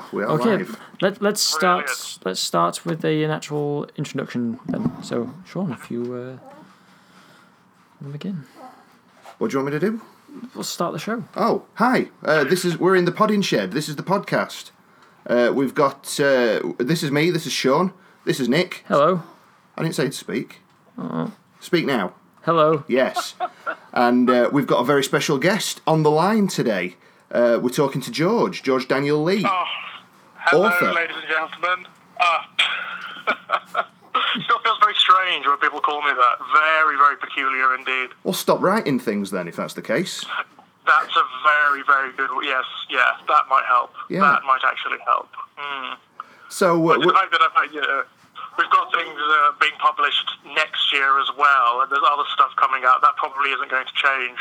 are. We are live. Let's start with an actual introduction then. So, Sean, if you begin. What do you want me to do? We'll start the show. Oh, hi. We're in the Podding Shed. This is the podcast. We've got... this is me. This is Sean. This is Nick. Hello. I didn't say to speak. Speak now. Hello. Yes. And we've got a very special guest on the line today. We're talking to George Daniel Lee. Oh, hello, author. Ladies and gentlemen. Still feels very strange when people call me that. Very, very peculiar indeed. Well, stop writing things then, if that's the case. That's a very, very good... Yes, yeah, that might help. Yeah. That might actually help. Mm. So... the fact that I've had... We've got things being published next year as well, and there's other stuff coming out. That probably isn't going to change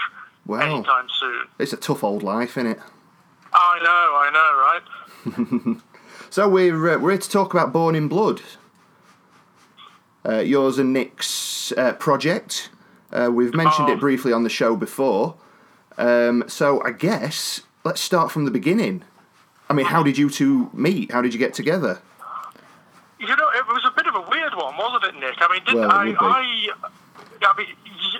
anytime soon. It's a tough old life, isn't it? I know, right? So we're here to talk about Born in Blood, yours and Nick's project. We've mentioned it briefly on the show before. So I guess let's start from the beginning. I mean, how did you two meet? How did you get together? You know, it was a bit of a weird one, wasn't it, Nick? I mean,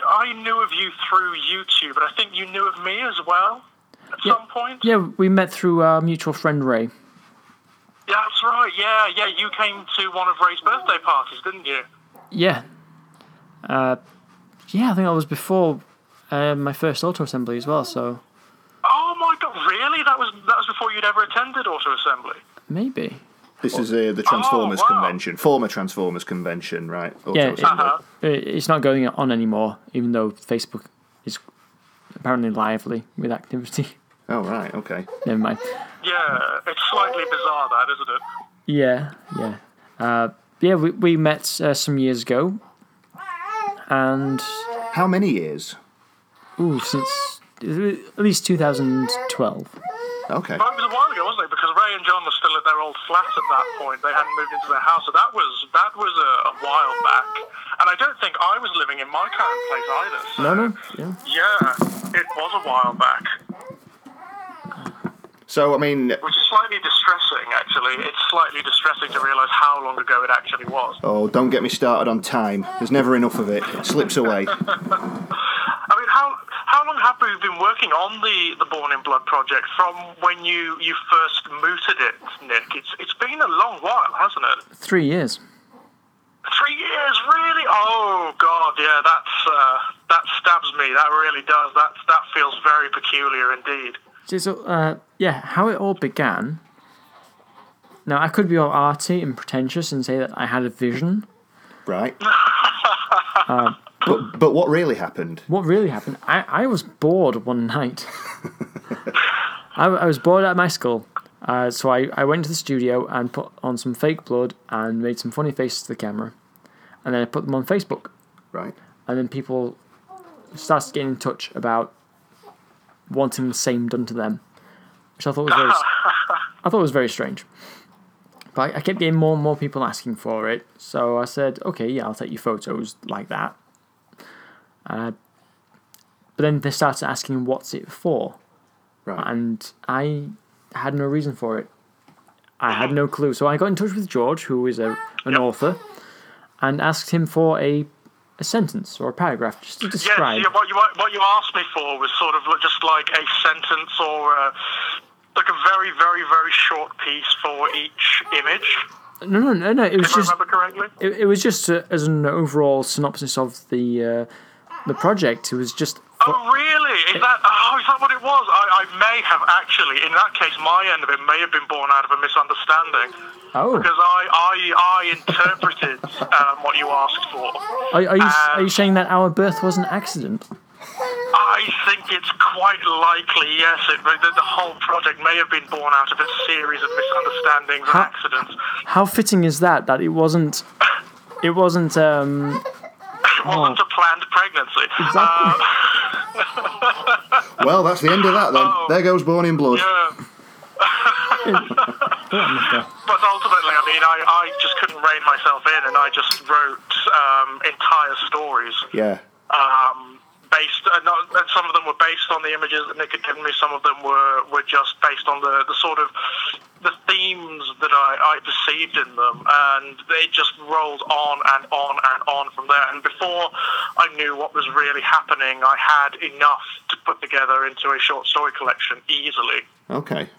I knew of you through YouTube, but I think you knew of me as well at some point. Yeah, we met through our mutual friend Ray. Yeah, that's right. Yeah. You came to one of Ray's birthday parties, didn't you? Yeah. I think that was before my first Auto Assembly as well. So. Oh my God! Really? That was before you'd ever attended Auto Assembly. Maybe. This is the Transformers convention, former Transformers convention, right? It's not going on anymore, even though Facebook is apparently lively with activity. Oh, right, okay. Never mind. Yeah, it's slightly bizarre, that, isn't it? Yeah. We met some years ago, and... How many years? Ooh, since at least 2012. Okay. Well, it was a while ago, wasn't it? Because Ray and John were still at their old flat at that point. They hadn't moved into their house, so that was a while back. And I don't think I was living in my current place either. So no. Yeah, it was a while back. So, I mean... Which is slightly distressing, actually. It's slightly distressing to realise how long ago it actually was. Oh, don't get me started on time. There's never enough of it. It slips away. I mean, how long have you been working on the Born in Blood project from when you first mooted it, Nick? It's been a long while, hasn't it? 3 years. 3 years, really? Oh God, yeah, that stabs me. That really does. That feels very peculiar indeed. So, how it all began. Now, I could be all arty and pretentious and say that I had a vision. Right. But what really happened? I was bored one night. I was bored at my school. So I went to the studio and put on some fake blood and made some funny faces to the camera. And then I put them on Facebook. Right. And then people started getting in touch about wanting the same done to them, which I thought was very, strange. But I kept getting more and more people asking for it. So I said, okay, yeah, I'll take your photos like that. But then they started asking, what's it for? Right. And I had no reason for it. I had no clue. So I got in touch with George, who is an author, and asked him for a sentence or a paragraph just to describe. Yes, what you asked me for was sort of just like a sentence or like a very, very, very short piece for each image. No. It was just. If I remember correctly, it was just as an overall synopsis of the project. It was just. Oh really? Is that what it was? I may have actually. In that case, my end of it may have been born out of a misunderstanding. Oh. Because I interpreted what you asked for. Are you saying that our birth was an accident? I think it's quite likely, yes, that the whole project may have been born out of a series of misunderstandings and accidents. How fitting is that it wasn't... It wasn't... it wasn't a planned pregnancy. Exactly. Well, that's the end of that, then. Oh, there goes Born in Blood. Yeah. But ultimately, I mean, I just couldn't rein myself in, and I just wrote entire stories. Yeah. based, not some of them were based on the images that Nick had given me, some of them were just based on the sort of the themes that I perceived in them, and they just rolled on and on and on from there. And before I knew what was really happening, I had enough to put together into a short story collection easily. Okay.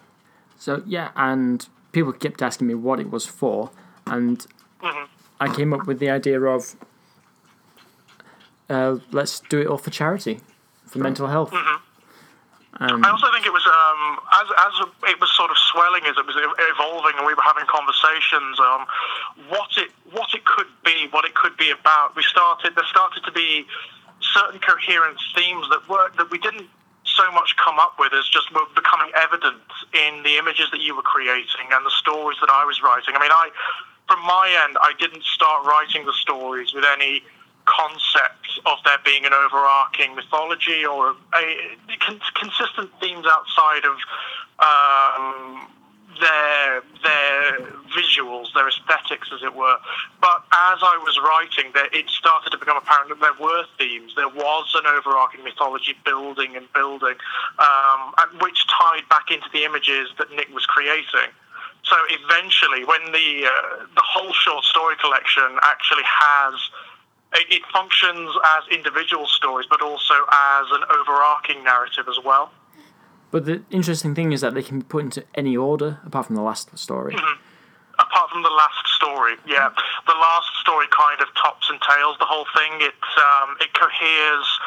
So, yeah, and people kept asking me what it was for, and I came up with the idea of let's do it all for charity, for mental health. I also think it was as it was sort of swelling, as it was evolving, and we were having conversations on what it could be, what it could be about. There started to be certain coherent themes that we didn't so much come up with, as just were becoming evident in the images that you were creating and the stories that I was writing. I mean, from my end, I didn't start writing the stories with any concept of there being an overarching mythology or consistent themes outside of their visuals, their aesthetics, as it were. But as I was writing, it started to become apparent that there were themes. There was an overarching mythology building and building, which tied back into the images that Nick was creating. So eventually, when the whole short story collection actually has... It functions as individual stories, but also as an overarching narrative as well. But the interesting thing is that they can be put into any order, apart from the last story. Apart from the last story, yeah. The last story kind of tops and tails the whole thing. It coheres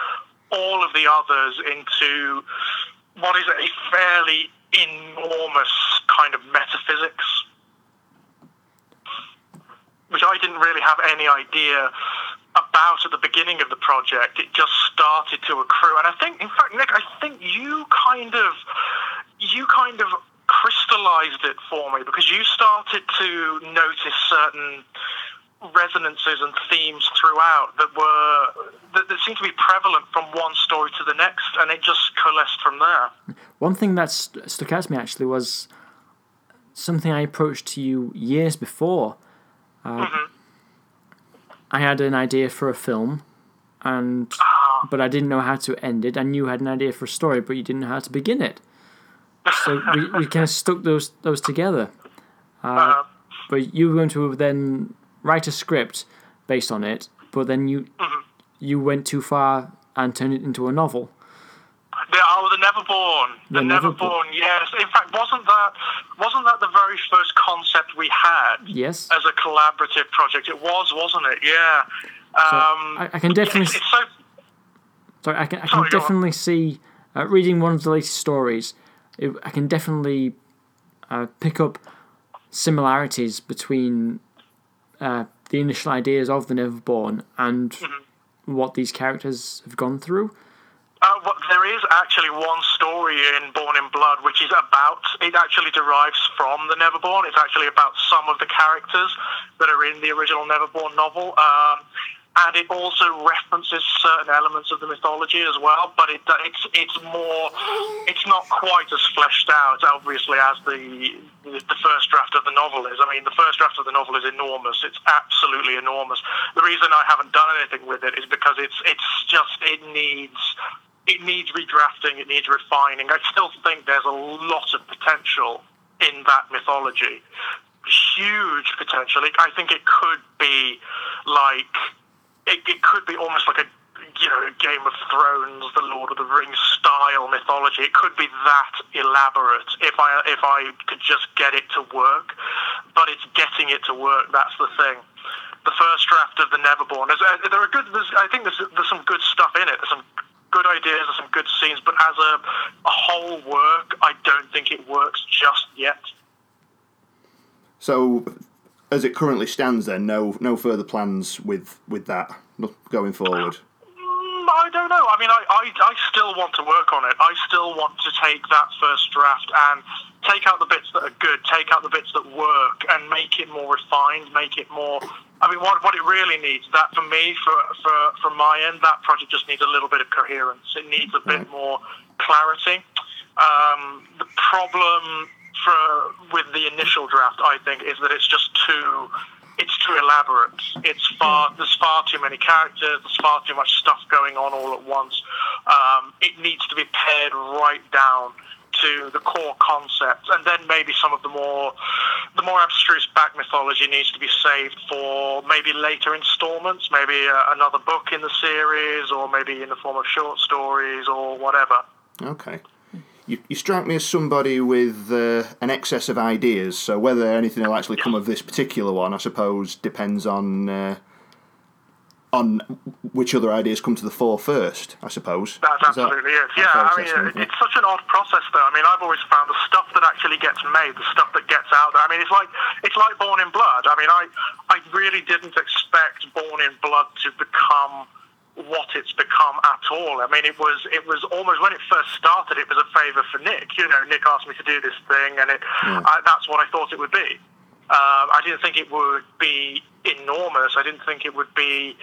all of the others into what is a fairly enormous kind of metaphysics, which I didn't really have any idea about at the beginning of the project. It just started to accrue, and I think, in fact, Nick, I think you kind of crystallized it for me, because you started to notice certain resonances and themes throughout that seemed to be prevalent from one story to the next, and it just coalesced from there. One thing that stuck out to me actually was something I approached to you years before. I had an idea for a film, but I didn't know how to end it, and you had an idea for a story, but you didn't know how to begin it. So we kind of stuck those together. But you were going to then write a script based on it, but then you went too far and turned it into a novel. The Neverborn. The Neverborn, yes. In fact, wasn't that the very first concept we had? Yes. As a collaborative project, it was, wasn't it? Yeah. So I can definitely. It's so. Sorry, I can definitely see reading one of the latest stories. I can definitely pick up similarities between the initial ideas of The Neverborn and what these characters have gone through. There is actually one story in Born in Blood which is about, it actually derives from The Neverborn. It's actually about some of the characters that are in the original Neverborn novel. And it also references certain elements of the mythology as well, but it's not quite as fleshed out, obviously, as the first draft of the novel is. I mean, the first draft of the novel is enormous. It's absolutely enormous. The reason I haven't done anything with it is because it needs redrafting, it needs refining. I still think there's a lot of potential in that mythology. Huge potential. I think it could be like... It could be almost like a Game of Thrones, the Lord of the Rings style mythology. It could be that elaborate if I could just get it to work. But it's getting it to work. That's the thing. The first draft of The Neverborn. I think there's some good stuff in it. There's some good ideas. There's some good scenes. But as a whole work, I don't think it works just yet. So. As it currently stands, then, no further plans with that going forward? I don't know. I mean, I still want to work on it. I still want to take that first draft and take out the bits that are good, take out the bits that work, and make it more refined, make it more... I mean, what it really needs, that for me, from my end, that project just needs a little bit of coherence. It needs a bit more clarity. The problem... with the initial draft, I think, is that it's too elaborate. There's far too many characters, there's far too much stuff going on all at once. It needs to be pared right down to the core concept, and then maybe some of the more abstruse back mythology needs to be saved for maybe later installments, maybe another book in the series, or maybe in the form of short stories or whatever. Okay. You strike me as somebody with an excess of ideas, so whether anything will actually come of this particular one, I suppose, depends on which other ideas come to the fore first, I suppose. That's absolutely it. Yeah, it's such an odd process, though. I mean, I've always found the stuff that actually gets made, the stuff that gets out there. I mean, it's like Born in Blood. I mean, I really didn't expect Born in Blood to become what it's become at all. I mean, it was almost, when it first started, it was a favour for Nick. You know, Nick asked me to do this thing, and that's what I thought it would be. I didn't think it would be enormous. I didn't think it would be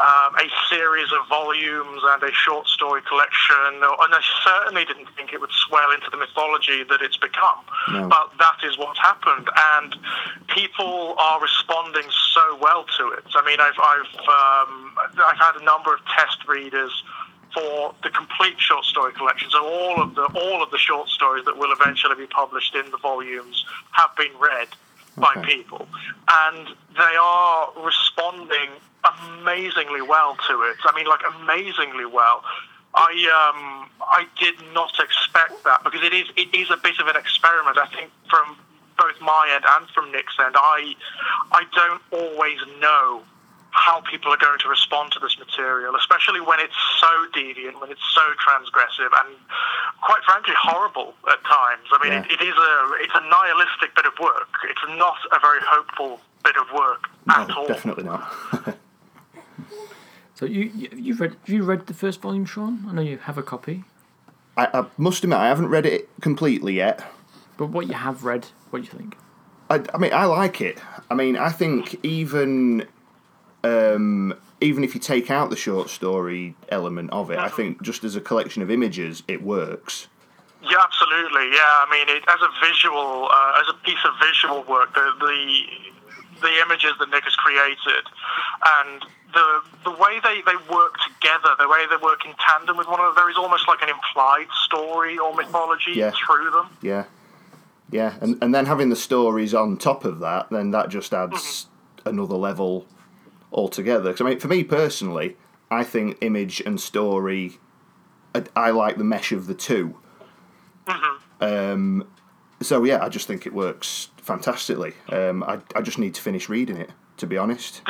a series of volumes and a short story collection, and I certainly didn't think it would swell into the mythology that it's become. No. But that is what's happened, and people are responding so well to it. I mean, I've had a number of test readers for the complete short story collection, so all of the short stories that will eventually be published in the volumes have been read by people, and they are responding amazingly well to it. I mean, like, amazingly well. I did not expect that, because it is a bit of an experiment, I think, from both my end and from Nick's end. I don't always know how people are going to respond to this material, especially when it's so deviant, when it's so transgressive, and quite frankly horrible at times. I mean, it's a nihilistic bit of work. It's not a very hopeful bit of work at all. Definitely not. So you've read the first volume, Sean? I know you have a copy. I must admit I haven't read it completely yet. But what you have read, what do you think? I mean, I like it. I mean, I think even if you take out the short story element of it, I think just as a collection of images, it works. Yeah, absolutely. Yeah, I mean, as a piece of visual work, the images that Nick has created, and the way they work together, the way they work in tandem with one another, is almost like an implied story or mythology through them. Yeah, yeah, and then having the stories on top of that, then that just adds another level altogether. Because I mean, for me personally, I think image and story, I like the mesh of the two. Mm-hmm. So yeah, I just think it works fantastically. I just need to finish reading it, to be honest.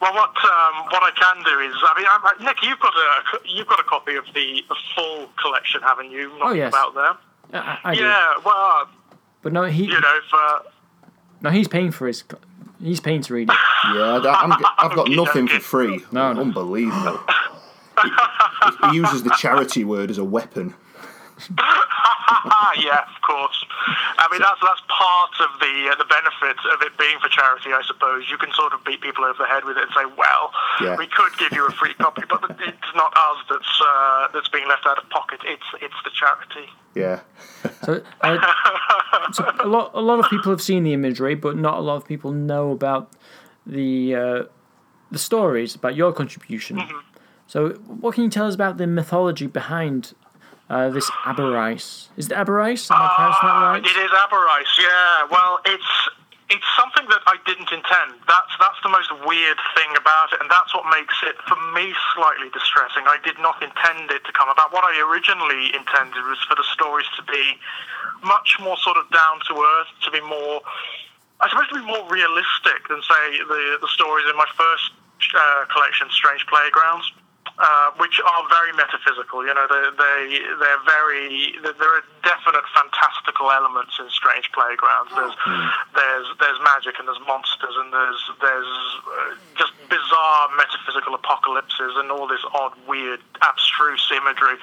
Well, what I can do is, Nick, you've got a copy of the full collection, haven't you? Not about there. I do. Yeah. Well, but no, he's paying for his. He's paying to read it. Yeah, I've got nothing for free. No. Unbelievable. He uses the charity word as a weapon. Yeah, of course. I mean, that's part of the benefit of it being for charity, I suppose. You can sort of beat people over the head with it and say, well, we could give you a free copy, but it's not us that's being left out of pocket. It's the charity. Yeah. So a lot of people have seen the imagery, but not a lot of people know about the stories, about your contribution. Mm-hmm. So what can you tell us about the mythology behind this Aberyce? Is it Aberyce? Am I pronouncing that right? It is Aberyce, yeah. Well, it's something that I didn't intend. That's the most weird thing about it, and that's what makes it, for me, slightly distressing. I did not intend it to come about. What I originally intended was for the stories to be much more sort of down to earth, to be more, I suppose, to be more realistic than, say, the stories in my first collection, Strange Playgrounds. Which are very metaphysical, you know. There are definite fantastical elements in Strange Playgrounds. There's magic and there's monsters and there's just bizarre metaphysical apocalypses and all this odd, weird, abstruse imagery.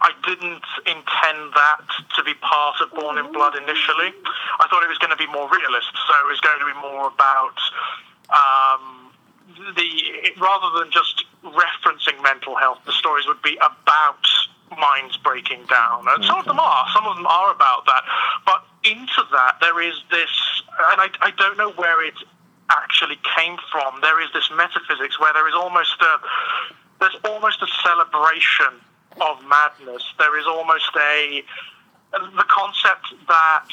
I didn't intend that to be part of Born in Blood initially. I thought it was going to be more realist, so it was going to be more about rather than just referencing mental health, the stories would be about minds breaking down. And some of them are about that. But into that, there is this, and I don't know where it actually came from, there is this metaphysics where there's almost a celebration of madness. There is almost the concept that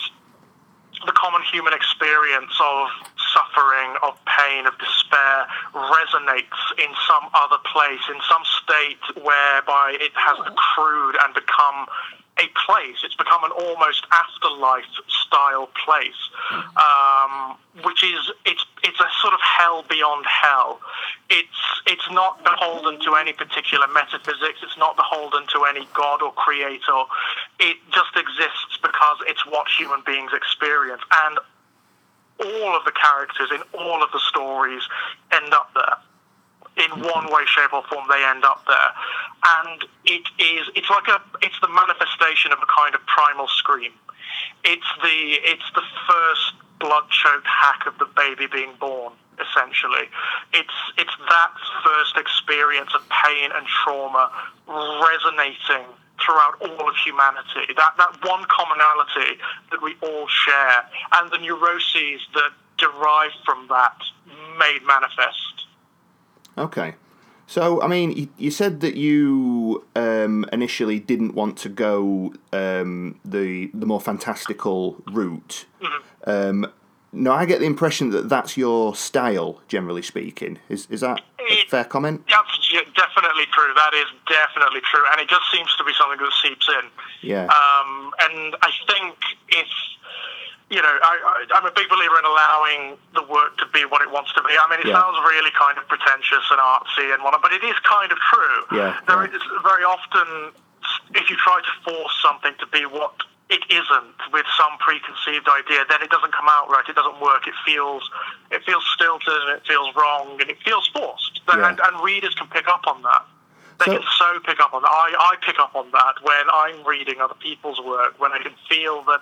the common human experience of suffering, of pain, of despair resonates in some other place, in some state whereby it has accrued and become a place. It's become an almost afterlife style place, which is it's a sort of hell beyond hell. It's not beholden to any particular metaphysics. It's not beholden to any god or creator. It just exists because it's what human beings experience, and all of the characters in all of the stories end up there. In one way, shape, or form, they end up there, and it's the manifestation of a kind of primal scream. It's the first blood-choked hack of the baby being born. Essentially, it's that first experience of pain and trauma resonating throughout all of humanity. That one commonality that we all share, and the neuroses that derive from that made manifest. Okay. So, I mean, you said that you initially didn't want to go the more fantastical route. Mm-hmm. Now, I get the impression that that's your style, generally speaking. Is that a fair comment? That's definitely true. That is definitely true. And it just seems to be something that seeps in. Yeah. And I think it's... You know, I'm a big believer in allowing the work to be what it wants to be. I mean, it sounds really kind of pretentious and artsy and whatnot, but it is kind of true. Yeah, there is very often, if you try to force something to be what it isn't with some preconceived idea, then it doesn't come out right. It doesn't work. It feels stilted and it feels wrong and it feels forced. Yeah. And readers can pick up on that. They can pick up on that. I pick up on that when I'm reading other people's work, when I can feel that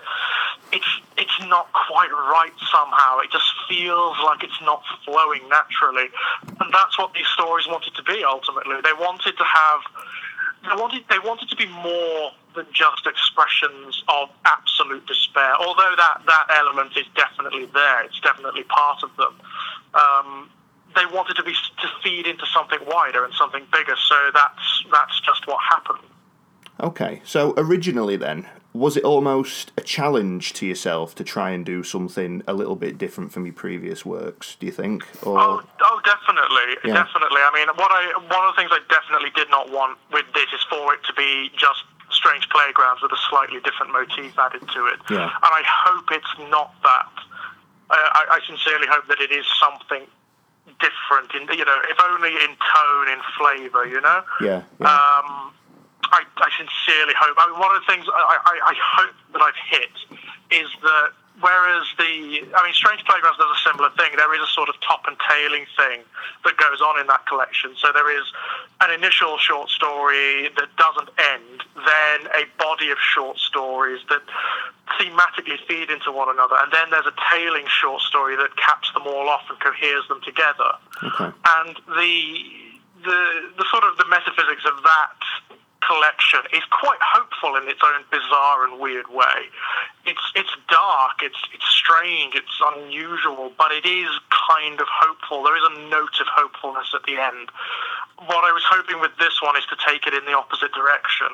it's not quite right somehow. It just feels like it's not flowing naturally. And that's what these stories wanted to be, ultimately. They wanted to be more than just expressions of absolute despair, although that element is definitely there. It's definitely part of them. They wanted to feed into something wider and something bigger, so that's just what happened. Okay, so originally then, was it almost a challenge to yourself to try and do something a little bit different from your previous works, do you think? Or... Oh, definitely, yeah. Definitely. I mean, one of the things I definitely did not want with this is for it to be just Strange Playgrounds with a slightly different motif added to it. Yeah. And I hope it's not that. I sincerely hope that it is something different, in, you know, if only in tone, in flavour, you know? Yeah. I sincerely hope. I mean, one of the things I hope that I've hit is that whereas Strange Playgrounds does a similar thing, there is a sort of top and tailing thing that goes on in that collection. So there is an initial short story that doesn't end, then a body of short stories that thematically feed into one another, and then there's a tailing short story that caps them all off and coheres them together. Okay. And the sort of the metaphysics of that collection is quite hopeful in its own bizarre and weird way. It's dark, it's strange, it's unusual, but it is kind of hopeful. There is a note of hopefulness at the end. What I was hoping with this one is to take it in the opposite direction.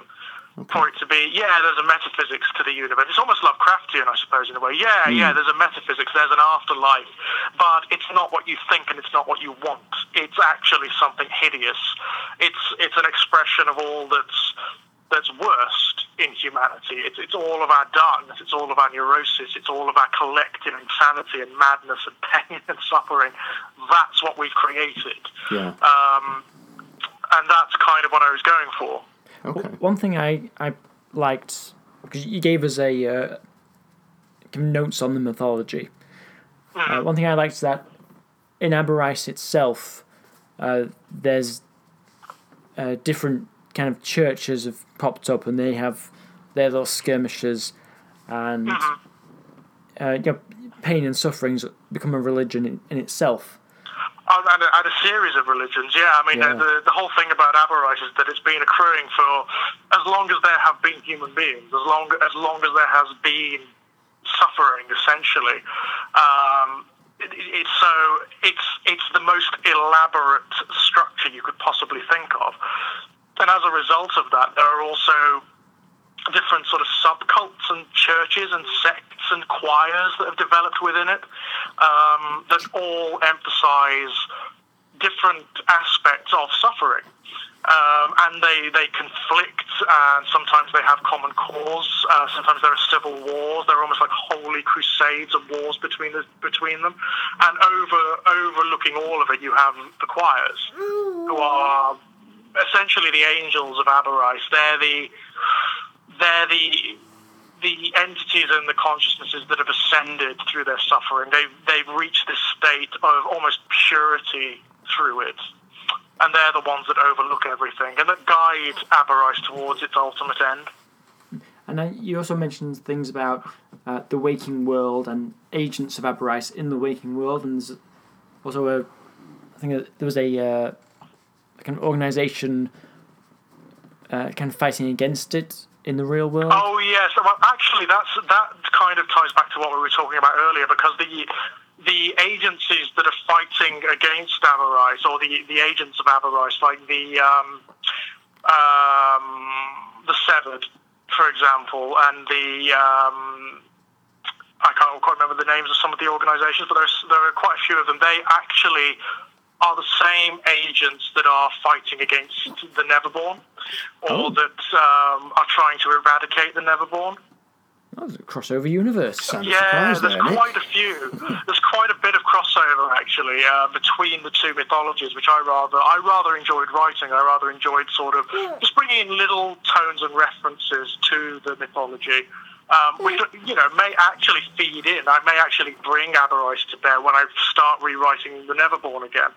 Okay. For it to be, there's a metaphysics to the universe. It's almost Lovecraftian, I suppose, in a way. There's a metaphysics, there's an afterlife, but it's not what you think and it's not what you want. It's actually something hideous. It's an expression of all that's worst in humanity. It's all of our darkness, it's all of our neurosis, it's all of our collective insanity and madness and pain and suffering. That's what we've created. Yeah. And that's kind of what I was going for. Okay. One thing I liked, because you gave us notes on the mythology. One thing I liked is that in Aberyce itself, there's different kind of churches have popped up, and they have their little skirmishes, and pain and suffering's become a religion in itself. And a series of religions, The whole thing about Aberyce is that it's been accruing for as long as there have been human beings, as long as there has been suffering, essentially. It's the most elaborate structure you could possibly think of. And as a result of that, there are also different sort of subcults and churches and sects and choirs that have developed within it, that all emphasize different aspects of suffering. And they conflict, and sometimes they have common cause. Sometimes there are civil wars. They're almost like holy crusades and wars between them. And overlooking all of it, you have the choirs, who are essentially the angels of Aberyce. They're the entities and the consciousnesses that have ascended through their suffering. They've reached this state of almost purity through it. And they're the ones that overlook everything and that guide Aberyce towards its ultimate end. And you also mentioned things about the waking world and agents of Aberyce in the waking world. And there's also an organisation kind of fighting against it in the real world. Oh yes, well actually that kind of ties back to what we were talking about earlier, because the agencies that are fighting against Aberyce, or the agents of Aberyce, like the Severed, for example, and I can't quite remember the names of some of the organisations, but there are quite a few of them. They actually are the same agents that are fighting against the Neverborn, or that are trying to eradicate the Neverborn. Oh, there's a crossover universe. Yeah, there's quite a bit of crossover, actually, between the two mythologies, which I rather enjoyed writing. I rather enjoyed sort of just bringing in little tones and references to the mythology, which, you know, may actually feed in. I may actually bring Aberyce to bear when I start rewriting The Neverborn again.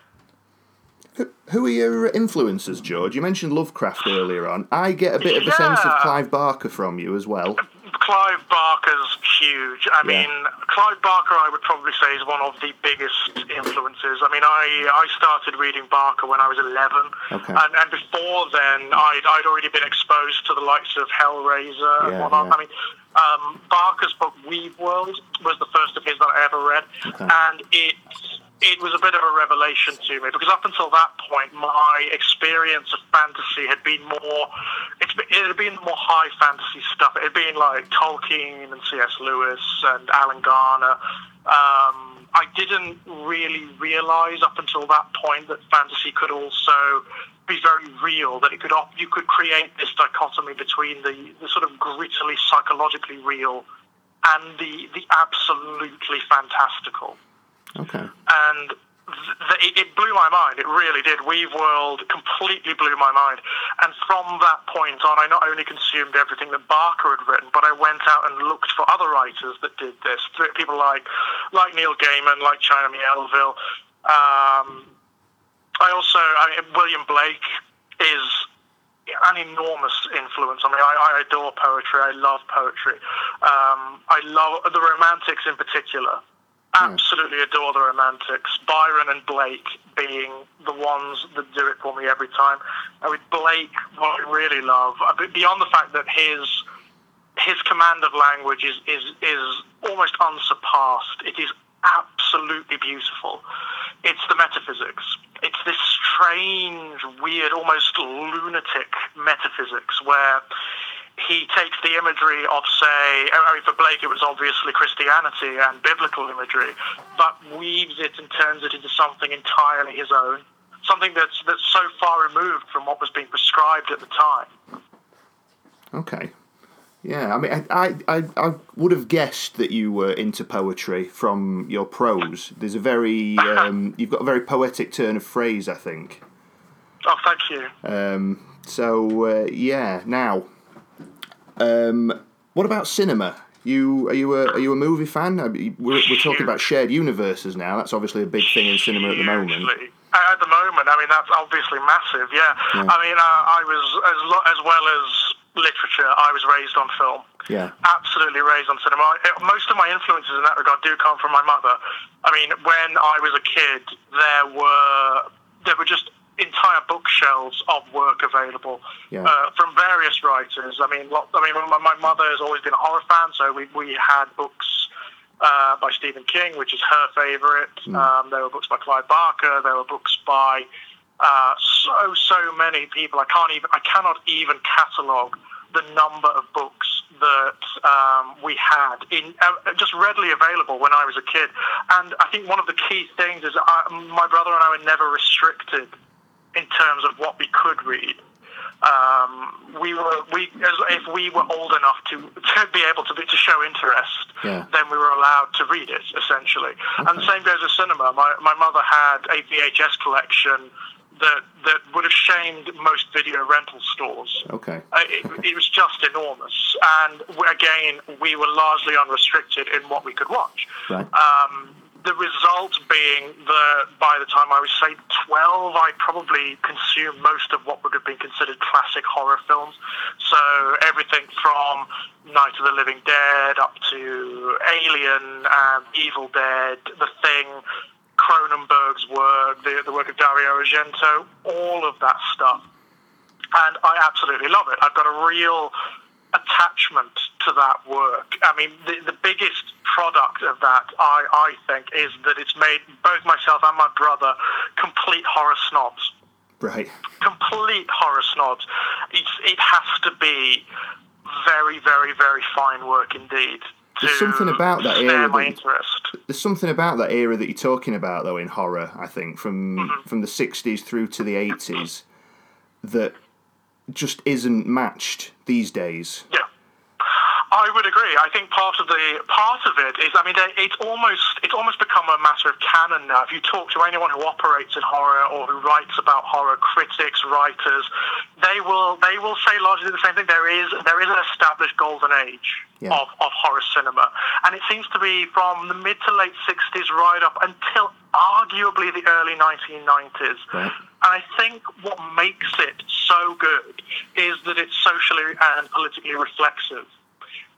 Who are your influences, George? You mentioned Lovecraft earlier on. I get a bit of a sense of Clive Barker from you as well. Clive Barker's huge. I mean, Clive Barker, I would probably say, is one of the biggest influences. I mean, I started reading Barker when I was 11, okay. and before then, I'd already been exposed to the likes of Hellraiser and whatnot. Yeah. I mean, Barker's book Weave World was the first of his that I ever read, okay. and it was a bit of a revelation to me, because up until that point, my experience of fantasy had been more high fantasy stuff. It had been like Tolkien and C.S. Lewis and Alan Garner. I didn't really realise up until that point that fantasy could also be very real, that it could you could create this dichotomy between the sort of grittily, psychologically real and the absolutely fantastical. Okay. And it blew my mind. It really did. Weave World completely blew my mind. And from that point on, I not only consumed everything that Barker had written, but I went out and looked for other writers that did this. People like Neil Gaiman, like China Mielville. William Blake is an enormous influence. I mean, I adore poetry. I love poetry. I love the Romantics in particular. Absolutely adore the Romantics. Byron and Blake being the ones that do it for me every time. And with Blake, what I really love, beyond the fact that his command of language is almost unsurpassed, it is absolutely beautiful. It's the metaphysics. It's this strange, weird, almost lunatic metaphysics where he takes the imagery of, say, I mean, for Blake it was obviously Christianity and biblical imagery, but weaves it and turns it into something entirely his own, something that's so far removed from what was being prescribed at the time. Okay. Yeah, I mean, I would have guessed that you were into poetry from your prose. There's a very, you've got a very poetic turn of phrase, I think. Oh, thank you. Now... what about cinema? Are you a movie fan? We're talking about shared universes now. That's obviously a big thing in cinema at the moment. At the moment, I mean, that's obviously massive. Yeah, yeah. I mean, I was as well as literature. I was raised on film. Yeah, absolutely raised on cinema. Most of my influences in that regard do come from my mother. I mean, when I was a kid, there were just entire bookshelves of work available from various writers. I mean, my mother has always been a horror fan, so we had books by Stephen King, which is her favourite. There were books by Clive Barker. There were books by So many people. I cannot even catalogue the number of books that we had in just readily available when I was a kid. And I think one of the key things is my brother and I were never restricted in terms of what we could read. If we were old enough to be able to show interest, then we were allowed to read it, essentially. Okay. And the same goes with cinema. My mother had a VHS collection that would have shamed most video rental stores. Okay. It was just enormous. And again, we were largely unrestricted in what we could watch. Right. The result being that by the time I was, say, 12, I probably consumed most of what would have been considered classic horror films. So everything from Night of the Living Dead up to Alien, Evil Dead, The Thing, Cronenberg's work, the work of Dario Argento, all of that stuff. And I absolutely love it. I've got a real attachment to that work. I mean, the biggest product of that, I think, is that it's made both myself and my brother complete horror snobs. Right. Complete horror snobs. It has to be very, very, very fine work indeed. There's something about that era. There's something about that era that you're talking about, though, in horror. I think from the 60s through to the 80s, that just isn't matched these days. Yeah, I would agree. I think part of it is, I mean, it's almost become a matter of canon now. If you talk to anyone who operates in horror or who writes about horror, critics, writers, they will say largely the same thing. There is an established golden age of horror cinema, and it seems to be from the mid to late 60s right up until arguably the early 1990s. Right. And I think what makes it so good is that it's socially and politically reflexive.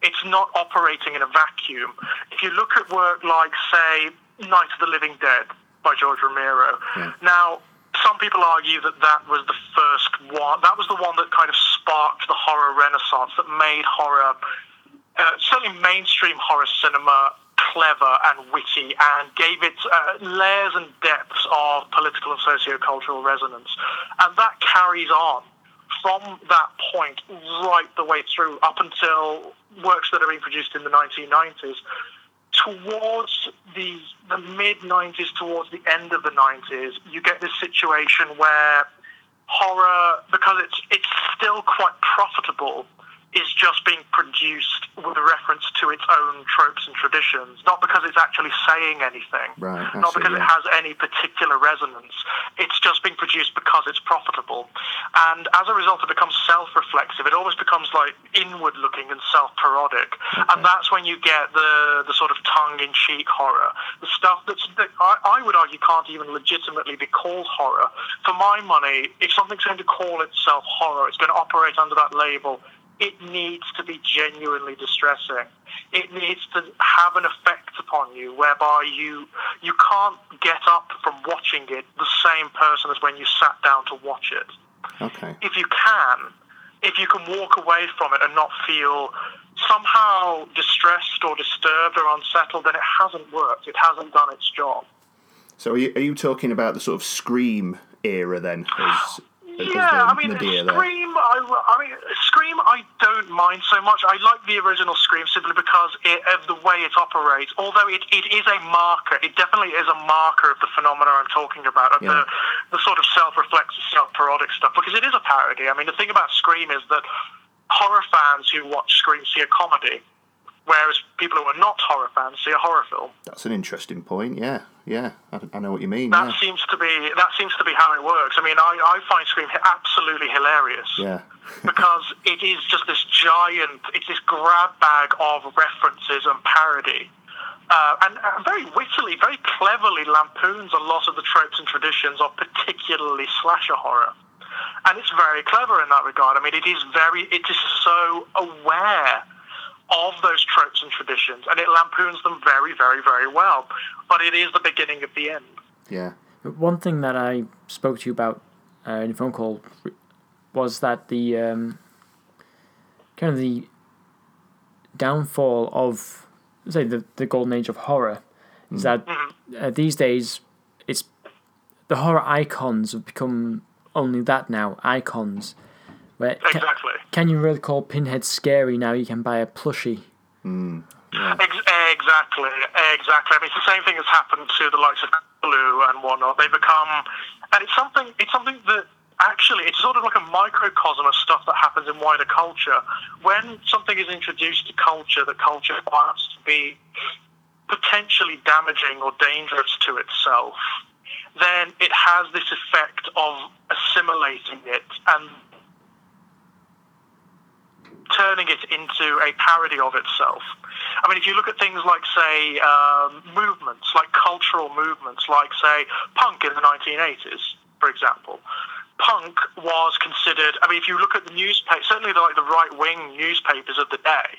It's not operating in a vacuum. If you look at work like, say, Night of the Living Dead by George Romero, now, some people argue that was the first one. That was the one that kind of sparked the horror renaissance, that made horror, certainly mainstream horror cinema, clever and witty, and gave it layers and depths of political and socio-cultural resonance. And that carries on from that point right the way through up until works that are being produced in the 1990s. Towards the mid-90s, towards the end of the 90s, you get this situation where horror, because it's still quite profitable, is just being produced with a reference to its own tropes and traditions, not because it's actually saying anything, right, not because it has any particular resonance. It's just being produced because it's profitable. And as a result, it becomes self-reflexive. It almost becomes like inward-looking and self-parodic. Okay. And that's when you get the sort of tongue-in-cheek horror, the stuff that I would argue can't even legitimately be called horror. For my money, if something's going to call itself horror, it's going to operate under that label, it needs to be genuinely distressing. It needs to have an effect upon you whereby you can't get up from watching it the same person as when you sat down to watch it. Okay. If you can walk away from it and not feel somehow distressed or disturbed or unsettled, then it hasn't worked. It hasn't done its job. So are you talking about the sort of Scream era then? Yeah, I mean, Scream I don't mind so much. I like the original Scream simply because of the way it operates, although it is a marker. It definitely is a marker of the phenomena I'm talking about, of the sort of self-reflexive, self-parodic stuff, because it is a parody. I mean, the thing about Scream is that horror fans who watch Scream see a comedy, whereas people who are not horror fans see a horror film. That's an interesting point, yeah. I know what you mean. That seems to be how it works. I mean, I find Scream absolutely hilarious. Yeah. Because it is just this grab bag of references and parody. And very wittily, very cleverly lampoons a lot of the tropes and traditions of particularly slasher horror. And it's very clever in that regard. I mean, it is so aware of those tropes and traditions, and it lampoons them very, very, very well. But it is the beginning of the end. Yeah. One thing that I spoke to you about in a phone call was that the kind of the downfall of, say, the golden age of horror is that these days it's the horror icons have become only that now, icons. Where exactly. Can you really call Pinhead scary now? You can buy a plushie. Mm. Yeah. Exactly. I mean, it's the same thing that's happened to the likes of Cthulhu and whatnot. They become, and it's something that actually, it's sort of like a microcosm of stuff that happens in wider culture. When something is introduced to culture, the culture starts to be potentially damaging or dangerous to itself. Then it has this effect of assimilating it and turning it into a parody of itself. I mean, if you look at things like, say, movements, like cultural movements, like, say, punk in the 1980s, for example. Punk was considered, I mean, if you look at the newspaper, certainly like the right-wing newspapers of the day,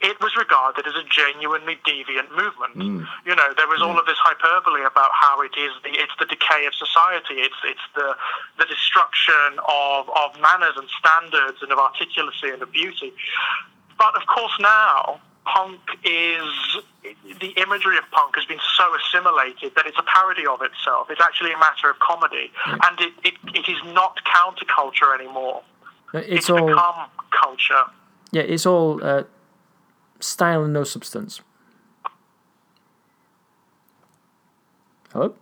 it was regarded as a genuinely deviant movement. Mm. You know, there was all of this hyperbole about how it is, it's the decay of society, it's the destruction of manners and standards and of articulacy and of beauty. But of course now, punk the imagery of punk has been so assimilated that it's a parody of itself. It's actually a matter of comedy, and it is not counterculture anymore. It's all, become culture. Yeah, it's all style and no substance. Hello?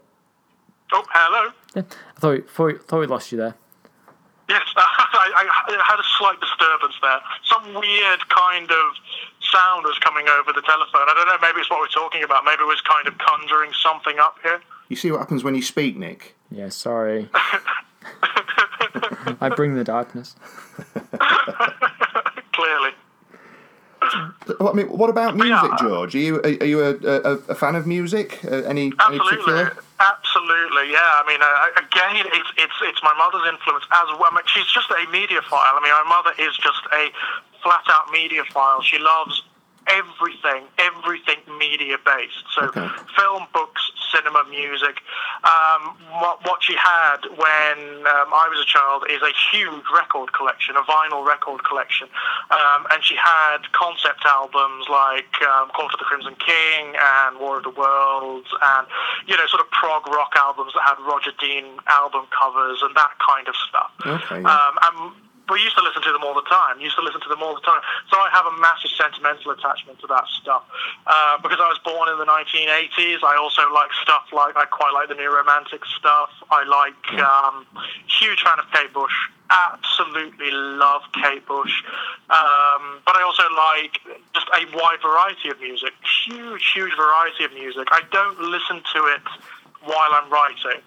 Oh, hello. Yeah. I thought we lost you there. Yes, I had a slight disturbance there. Some weird kind of sound was coming over the telephone. I don't know, maybe it's what we're talking about. Maybe it was kind of conjuring something up here. You see what happens when you speak, Nick? Yeah, sorry. I bring the darkness. Clearly. I mean, what about music, George? Are you a fan of music? Any particular? Absolutely, yeah. I mean, again, it's my mother's influence as well. I mean, she's just a mediophile. I mean, my mother is just a flat-out mediophile. She loves everything media-based. So film, books, cinema, music. What she had when I was a child is a huge record collection, a vinyl record collection. And she had concept albums like Call to the Crimson King and War of the Worlds and, you know, sort of prog rock albums that had Roger Dean album covers and that kind of stuff. Okay. We used to listen to them all the time. So I have a massive sentimental attachment to that stuff. Because I was born in the 1980s, I also like stuff like, I quite like the New Romantic stuff. I like, huge fan of Kate Bush. Absolutely love Kate Bush. But I also like just a wide variety of music. Huge variety of music. I don't listen to it while I'm writing.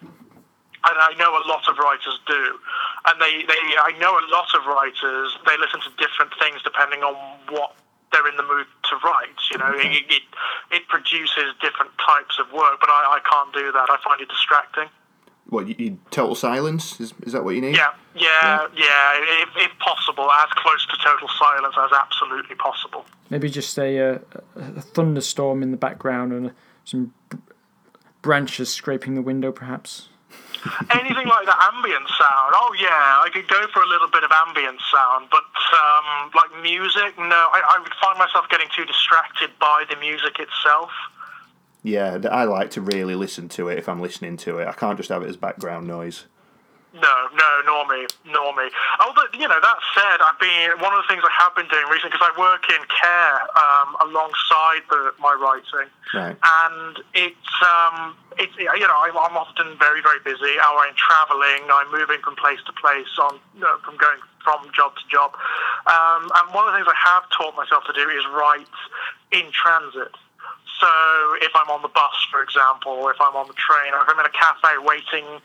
And I know a lot of writers do. And I know a lot of writers, they listen to different things depending on what they're in the mood to write. You know, it produces different types of work, but I can't do that. I find it distracting. What, you total silence? Is that what you need? Yeah. If possible, as close to total silence as absolutely possible. Maybe just a thunderstorm in the background and some branches scraping the window, perhaps. Anything like that ambient sound. Oh yeah, I could go for a little bit of ambient sound, but like music, no. I would find myself getting too distracted by the music itself. Yeah, I like to really listen to it if I'm listening to it. I can't just have it as background noise. No, nor me. Although, you know, that said, one of the things I have been doing recently, because I work in care alongside my writing, right. And it's you know, I'm often very, very busy. I'm travelling, I'm moving from place to place, from going from job to job. And one of the things I have taught myself to do is write in transit. So if I'm on the bus, for example, or if I'm on the train, or if I'm in a cafe waiting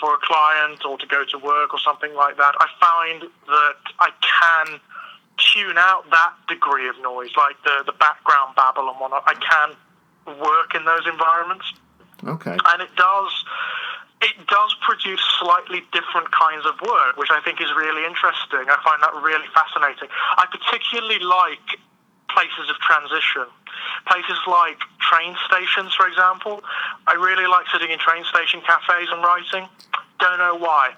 for a client or to go to work or something like that, I find that I can tune out that degree of noise, like the background babble and whatnot. I can work in those environments. Okay. And it does produce slightly different kinds of work, which I think is really interesting. I find that really fascinating. I particularly like places of transition, places like train stations, for example. I really like sitting in train station cafes and writing. Don't know why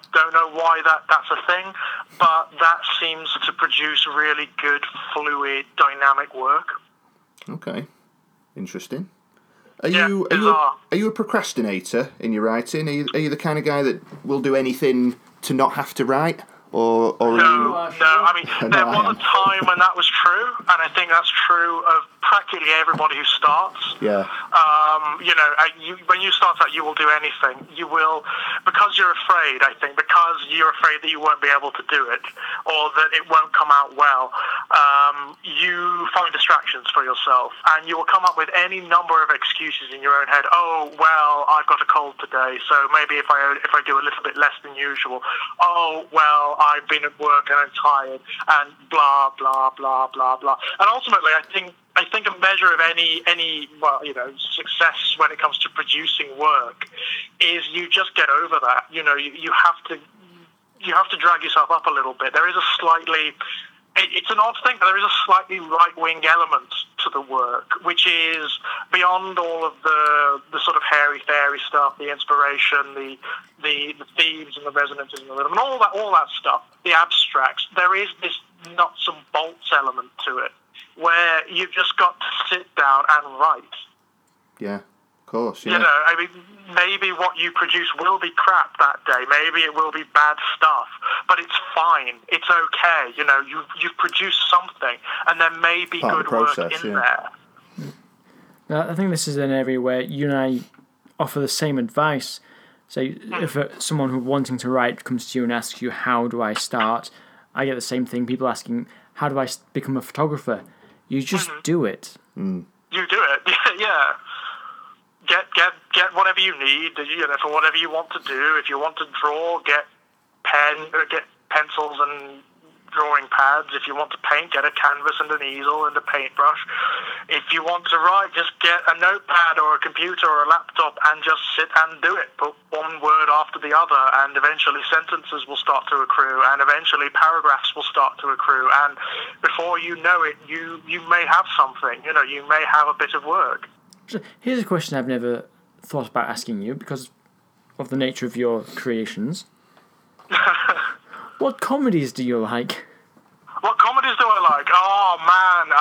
that's a thing, but that seems to produce really good, fluid, dynamic work. Okay, interesting. Are you a procrastinator in your writing? Are you the kind of guy that will do anything to not have to write? No, I mean, there was a time when that was true, and I think that's true of practically everybody who starts. Yeah. When you start out, you will do anything. You will, because you're afraid, I think, because you're afraid that you won't be able to do it, or that it won't come out well, you find distractions for yourself, and you will come up with any number of excuses in your own head. Oh, well, I've got a cold today, so maybe if I do a little bit less than usual. Oh, well, I've been at work and I'm tired, and blah blah blah blah blah. And ultimately, I think a measure of any success when it comes to producing work is you just get over that. You know, you have to drag yourself up a little bit. There is a slightly, it's an odd thing, but there is a slightly right-wing element to the work, which is beyond all of the sort of hairy-fairy stuff, the inspiration, the themes and the resonances and the rhythm, and all that stuff, the abstracts. There is this nuts and bolts element to it, where you've just got to sit down and write. Yeah, of course. Yeah. You know, I mean, maybe what you produce will be crap that day. Maybe it will be bad stuff, but it's fine. It's okay. You know, you've produced something, and there may be good work in there. Now, I think this is an area where you and I offer the same advice. So if someone who's wanting to write comes to you and asks you, how do I start? I get the same thing. People asking, how do I become a photographer? You just do it. Mm. You do it, yeah. Get whatever you need, you know, for whatever you want to do. If you want to draw, get pencils and drawing pads. If you want to paint, get a canvas and an easel and a paintbrush. If you want to write, just get a notepad or a computer or a laptop and just sit and do it. Put one word after the other, and eventually sentences will start to accrue, and eventually paragraphs will start to accrue, and before you know it, you may have something. You know, you may have a bit of work. Here's a question I've never thought about asking you because of the nature of your creations. What comedies do you like? What comedies do I like? Oh, man.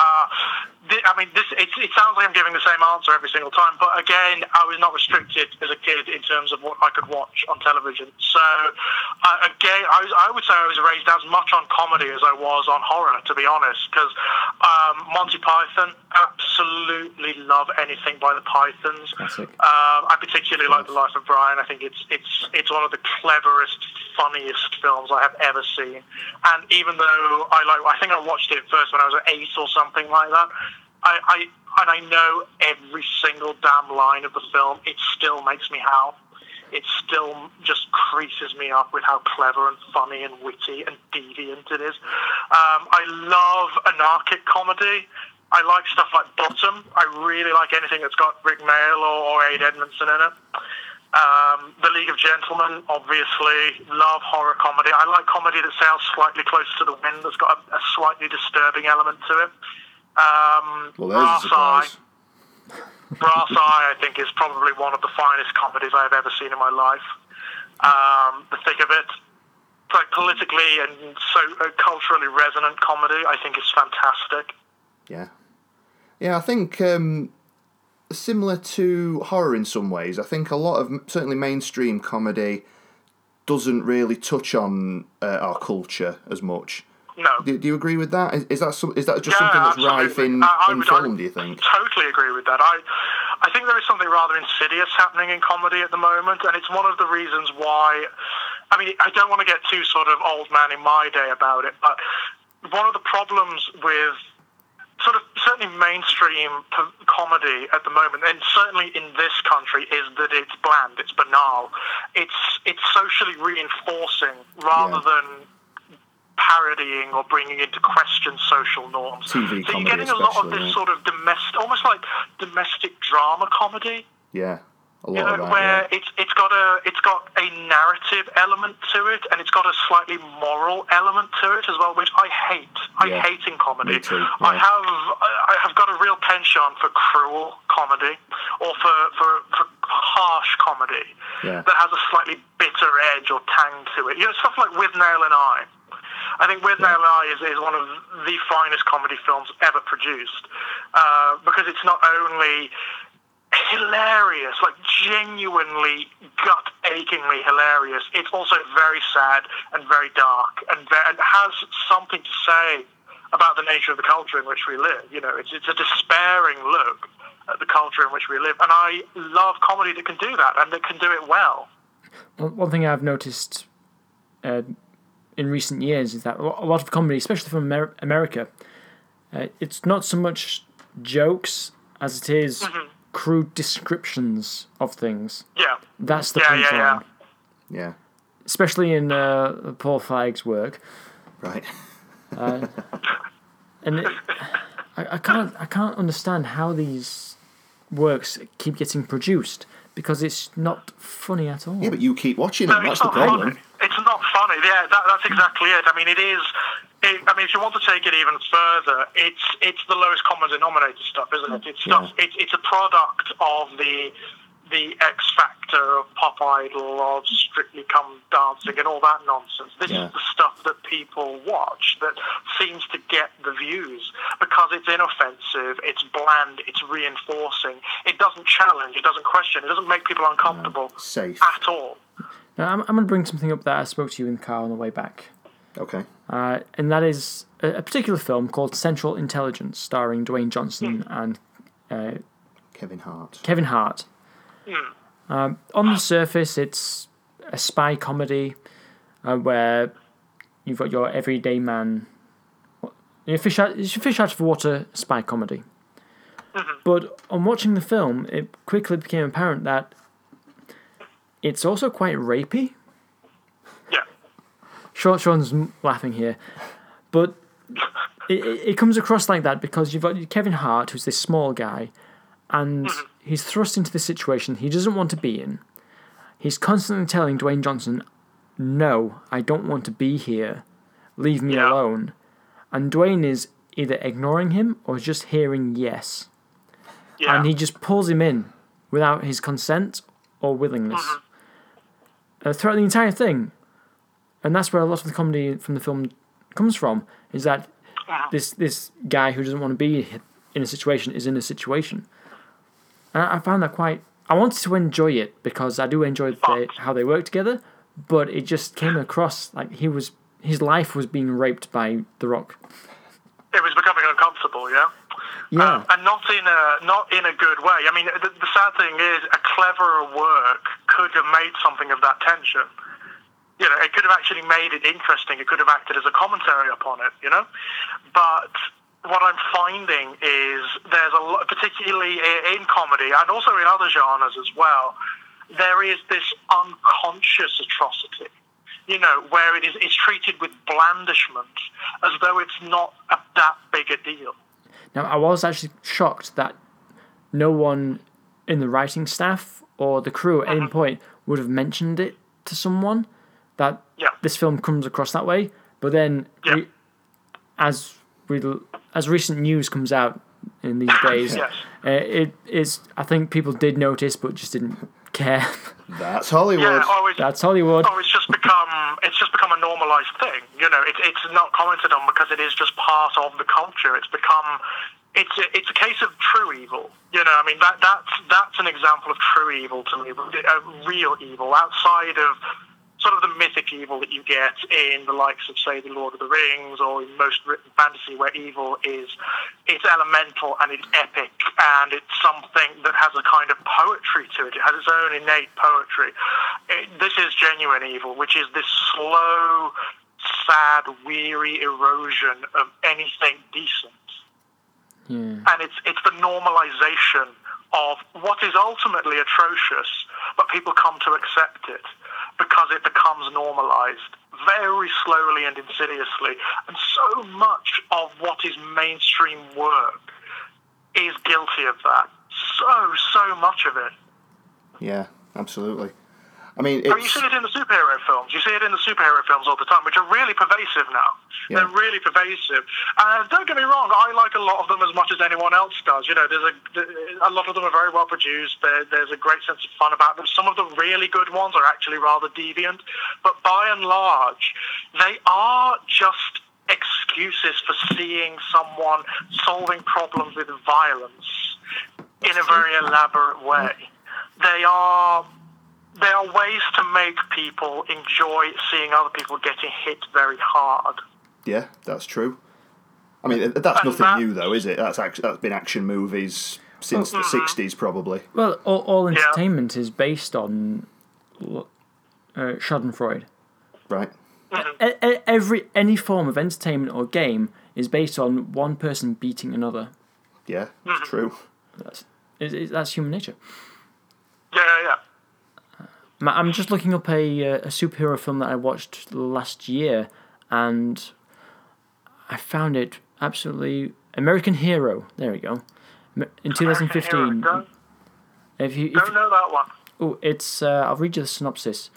It sounds like I'm giving the same answer every single time, but again, I was not restricted as a kid in terms of what I could watch on television. So, I would say I was raised as much on comedy as I was on horror, to be honest, because Monty Python, absolutely love anything by the Pythons. I particularly like The Life of Brian. I think it's one of the cleverest, funniest films I have ever seen. And even though I think I watched it first when I was 8 or something like that, I know every single damn line of the film. It still makes me howl. It still just creases me up with how clever and funny and witty and deviant it is. I love anarchic comedy. I like stuff like Bottom. I really like anything that's got Rick Mayall or Aid Edmondson in it. The League of Gentlemen, obviously. Love horror comedy. I like comedy that sails slightly closer to the wind, that's got a slightly disturbing element to it. Brass Eye. Brass Eye, I think, is probably one of the finest comedies I've ever seen in my life. The Thick of It, like politically and so culturally resonant comedy, I think is fantastic. Yeah, yeah. I think similar to horror in some ways. I think a lot of certainly mainstream comedy doesn't really touch on our culture as much. No. Do you agree with that? Is that just something that's rife in film, do you think? I totally agree with that. I think there is something rather insidious happening in comedy at the moment, and it's one of the reasons why... I mean, I don't want to get too sort of old man in my day about it, but one of the problems with sort of certainly mainstream comedy at the moment, and certainly in this country, is that it's bland, it's banal. It's socially reinforcing rather than... parodying or bringing into question social norms. TV so you're getting a lot of this sort of domestic, almost like domestic drama comedy. Yeah, a lot of that. Where it's got a narrative element to it, and it's got a slightly moral element to it as well, which I hate. I hate in comedy. Me too, yeah. I have got a real penchant for cruel comedy or for harsh comedy that has a slightly bitter edge or tang to it. You know, stuff like With Nail and I. I think Weird Al is one of the finest comedy films ever produced because it's not only hilarious, like genuinely gut-achingly hilarious. It's also very sad and very dark and has something to say about the nature of the culture in which we live. You know, it's a despairing look at the culture in which we live. And I love comedy that can do that and that can do it well. One thing I've noticed in recent years is that a lot of comedy, especially from America, it's not so much jokes as it is crude descriptions of things. Yeah. That's the punchline. Yeah. Especially in Paul Feig's work. Right. And I can't understand how these works keep getting produced, because it's not funny at all. Yeah, but you keep watching them. No, that's the problem. It's not funny. Yeah, that's exactly it. I mean, it is. If you want to take it even further, it's the lowest common denominator stuff, isn't it? It's stuff. Yeah. It's a product of the X Factor, of Pop Idol, of Strictly Come Dancing, and all that nonsense. This is the stuff that people watch that seems to get the views because it's inoffensive, it's bland, it's reinforcing. It doesn't challenge, it doesn't question, it doesn't make people uncomfortable at all. Now, I'm going to bring something up that I spoke to you in the car on the way back. Okay. And that is a particular film called Central Intelligence, starring Dwayne Johnson and Kevin Hart. On the surface, it's a spy comedy where you've got your everyday man. It's a fish out of water spy comedy. But on watching the film, it quickly became apparent that it's also quite rapey. Yeah. Sean's laughing here. But it comes across like that because you've got Kevin Hart, who's this small guy, and he's thrust into this situation he doesn't want to be in. He's constantly telling Dwayne Johnson, "No, I don't want to be here. Leave me alone." And Dwayne is either ignoring him or just hearing yes. Yeah. And he just pulls him in without his consent or willingness throughout the entire thing. And that's where a lot of the comedy from the film comes from, is that this guy who doesn't want to be in a situation is in a situation. And I found that quite... I wanted to enjoy it because I do enjoy how they work together, but it just came across like his life was being raped by The Rock. It was becoming uncomfortable, and not in a good way. I mean, the sad thing is, a cleverer work could have made something of that tension. You know, it could have actually made it interesting. It could have acted as a commentary upon it, you know? But... what I'm finding is there's a lot, particularly in comedy and also in other genres as well, there is this unconscious atrocity, you know, where it's treated with blandishment as though it's not that big a deal. Now, I was actually shocked that no one in the writing staff or the crew at any point would have mentioned it to someone, that this film comes across that way. But then, as recent news comes out in these days, it is. I think people did notice, but just didn't care. That's Hollywood. That's Hollywood. Oh, it's just become a normalised thing. You know, it's not commented on because it is just part of the culture. It's a case of true evil. You know, I mean that's an example of true evil to me, a real evil outside of sort of the mythic evil that you get in the likes of, say, The Lord of the Rings or in most written fantasy, where evil is, it's elemental and it's epic and it's something that has a kind of poetry to it. It has its own innate poetry. This is genuine evil, which is this slow, sad, weary erosion of anything decent. And it's the normalization of what is ultimately atrocious, but people come to accept it because it becomes normalized very slowly and insidiously. And so much of what is mainstream work is guilty of that. So much of it. Yeah, absolutely. I mean, you see it in the superhero films. You see it in the superhero films all the time, which are really pervasive now. Yeah. They're really pervasive. And don't get me wrong, I like a lot of them as much as anyone else does. You know, there's a lot of them are very well produced. There's a great sense of fun about them. Some of the really good ones are actually rather deviant. But by and large, they are just excuses for seeing someone solving problems with violence in a very elaborate way. They are ways to make people enjoy seeing other people getting hit very hard. Yeah, that's true. I mean, that's new, though, is it? That's been action movies since the 60s, probably. Well, all entertainment is based on Schadenfreude. Right. Any form of entertainment or game is based on one person beating another. Yeah, that's true. That's human nature. Yeah. I'm just looking up a superhero film that I watched last year, and I found it absolutely... American Hero. There we go. In 2015. Hero, don't know that one. Oh, it's... I'll read you the synopsis.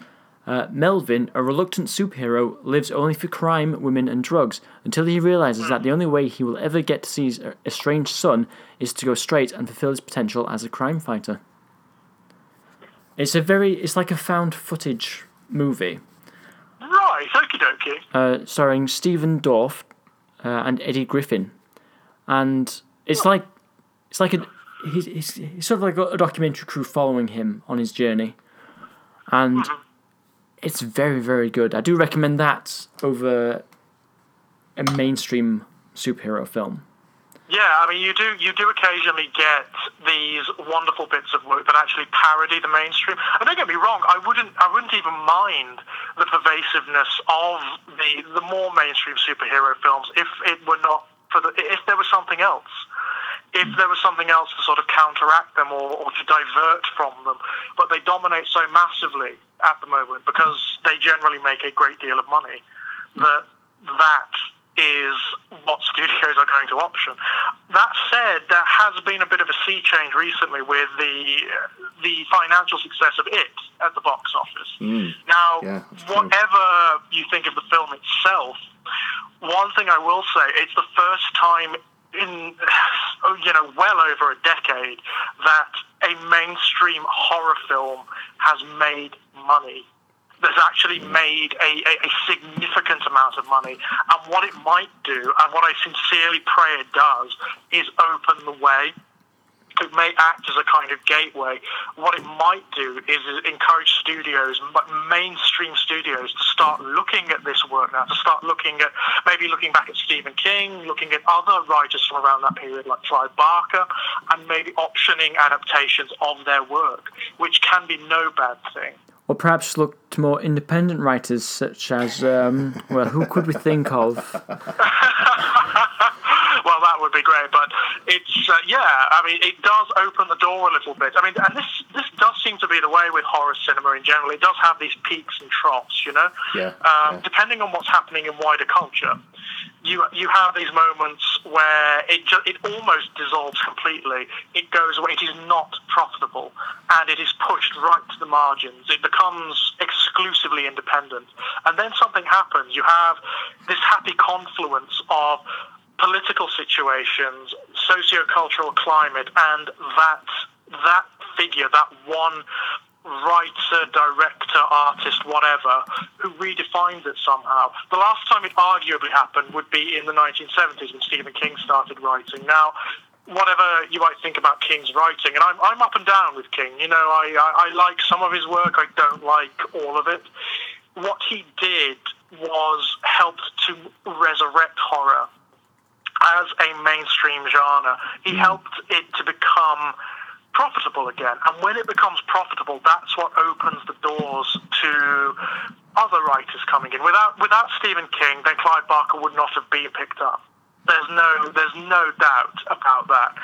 Melvin, a reluctant superhero, lives only for crime, women, and drugs, until he realizes that the only way he will ever get to see his estranged son is to go straight and fulfill his potential as a crime fighter. It's like a found footage movie. Right, okie dokie. Starring Stephen Dorff and Eddie Griffin, and he's sort of like a documentary crew following him on his journey, and. It's very, very good. I do recommend that over a mainstream superhero film. Yeah, I mean, you do occasionally get these wonderful bits of work that actually parody the mainstream. And don't get me wrong, I wouldn't even mind the pervasiveness of the more mainstream superhero films if it were not for if there was something else. If there was something else to sort of counteract them or to divert from them. But they dominate so massively at the moment because they generally make a great deal of money that is what studios are going to option. That said, there has been a bit of a sea change recently with the financial success of It at the box office. Now, whatever you think of the film itself, one thing I will say, it's the first time in well over a decade that a mainstream horror film has made money, that's actually made a significant amount of money. And what it might do, and what I sincerely pray it does, is open the way. It may act as a kind of gateway. What it might do is encourage studios, mainstream studios, to start looking at this work now, to start looking back at Stephen King, looking at other writers from around that period like Clive Barker, and maybe optioning adaptations of their work, which can be no bad thing. Or perhaps look to more independent writers such as, who could we think of? Well, that would be great, but it's, it does open the door a little bit. I mean, and this does seem to be the way with horror cinema in general. It does have these peaks and troughs, you know? Yeah. Depending on what's happening in wider culture, you have these moments where it almost dissolves completely. It goes away. It is not profitable, and it is pushed right to the margins. It becomes exclusively independent. And then something happens. You have this happy confluence of political situations, socio-cultural climate, and that figure, that one writer, director, artist, whatever, who redefines it somehow. The last time it arguably happened would be in the 1970s when Stephen King started writing. Now, whatever you might think about King's writing, and I'm up and down with King. You know, I like some of his work, I don't like all of it. What he did was helped to resurrect horror as a mainstream genre. He helped it to become profitable again. And when it becomes profitable, that's what opens the doors to other writers coming in. Without Stephen King, then Clive Barker would not have been picked up. There's no doubt about that.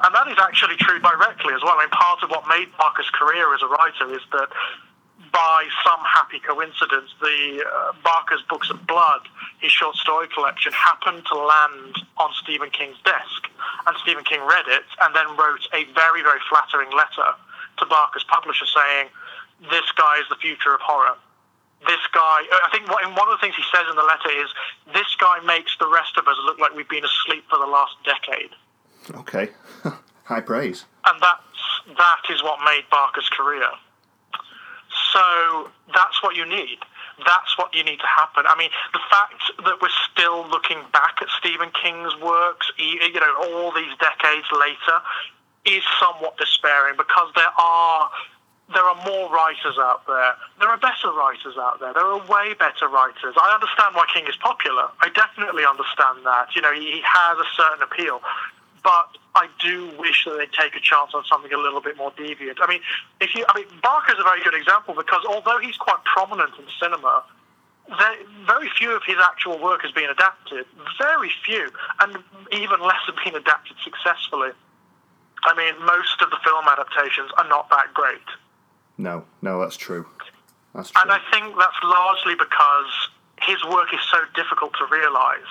And that is actually true directly as well. I mean, part of what made Barker's career as a writer is that by some happy coincidence, the Barker's Books of Blood, his short story collection, happened to land on Stephen King's desk. And Stephen King read it and then wrote a very, very flattering letter to Barker's publisher saying, "This guy is the future of horror. This guy," I think one of the things he says in the letter is, "This guy makes the rest of us look like we've been asleep for the last decade." Okay. High praise. And that is what made Barker's career. So that's what you need. That's what you need to happen. I mean, the fact that we're still looking back at Stephen King's works, all these decades later, is somewhat despairing, because there are more writers out there. There are better writers out there. There are way better writers. I understand why King is popular. I definitely understand that. You know, he has a certain appeal. But I do wish that they'd take a chance on something a little bit more deviant. I mean, Barker's a very good example, because although he's quite prominent in cinema, very few of his actual work has been adapted. Very few. And even less have been adapted successfully. I mean, most of the film adaptations are not that great. No, that's true. That's true. And I think that's largely because his work is so difficult to realise.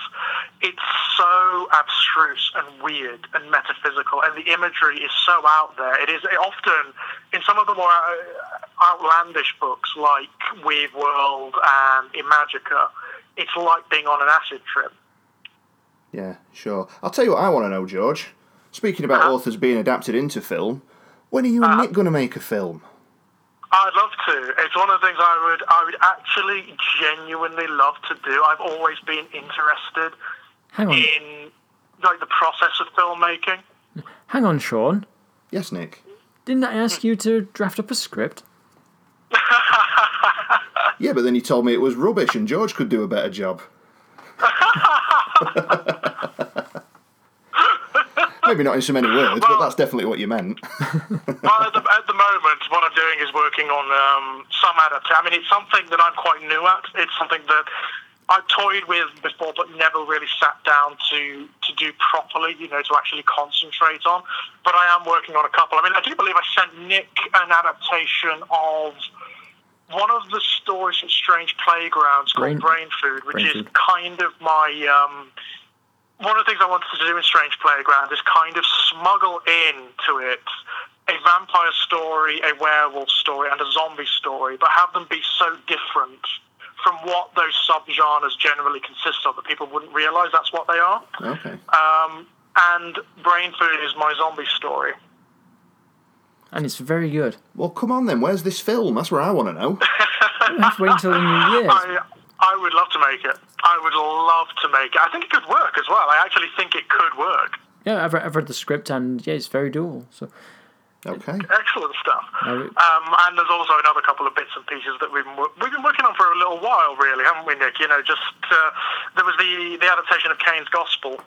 It's so abstruse and weird and metaphysical, and the imagery is so out there. It is often, in some of the more outlandish books like Weave World and Imagica, it's like being on an acid trip. Yeah, sure. I'll tell you what I want to know, George. Speaking about authors being adapted into film, when are you and Nick going to make a film? I'd love to. It's one of the things I would actually genuinely love to do. I've always been interested in the process of filmmaking. Hang on, Sean. Yes, Nick. Didn't I ask you to draft up a script? Yeah, but then you told me it was rubbish and George could do a better job. Maybe not in so many words, but that's definitely what you meant. Well, at the moment, what I'm doing is working on some adaptation. I mean, it's something that I'm quite new at. It's something that I've toyed with before, but never really sat down to do properly, you know, to actually concentrate on. But I am working on a couple. I mean, I do believe I sent Nick an adaptation of one of the stories from Strange Playgrounds called Brain Food, which is kind of my... one of the things I wanted to do in Strange Playground is kind of smuggle into it a vampire story, a werewolf story, and a zombie story, but have them be so different from what those subgenres generally consist of that people wouldn't realise that's what they are. Okay. And Brain Food is my zombie story. And it's very good. Well, come on then, where's this film? That's where I want to know. You have to wait until the new year. I would love to make it. I would love to make it. I think it could work as well. I actually think it could work. Yeah, I've read the script, and yeah, it's very doable. So, okay, excellent stuff. And there's also another couple of bits and pieces that we've been working on for a little while, really, haven't we, Nick? You know, just there was the adaptation of Cain's Gospel.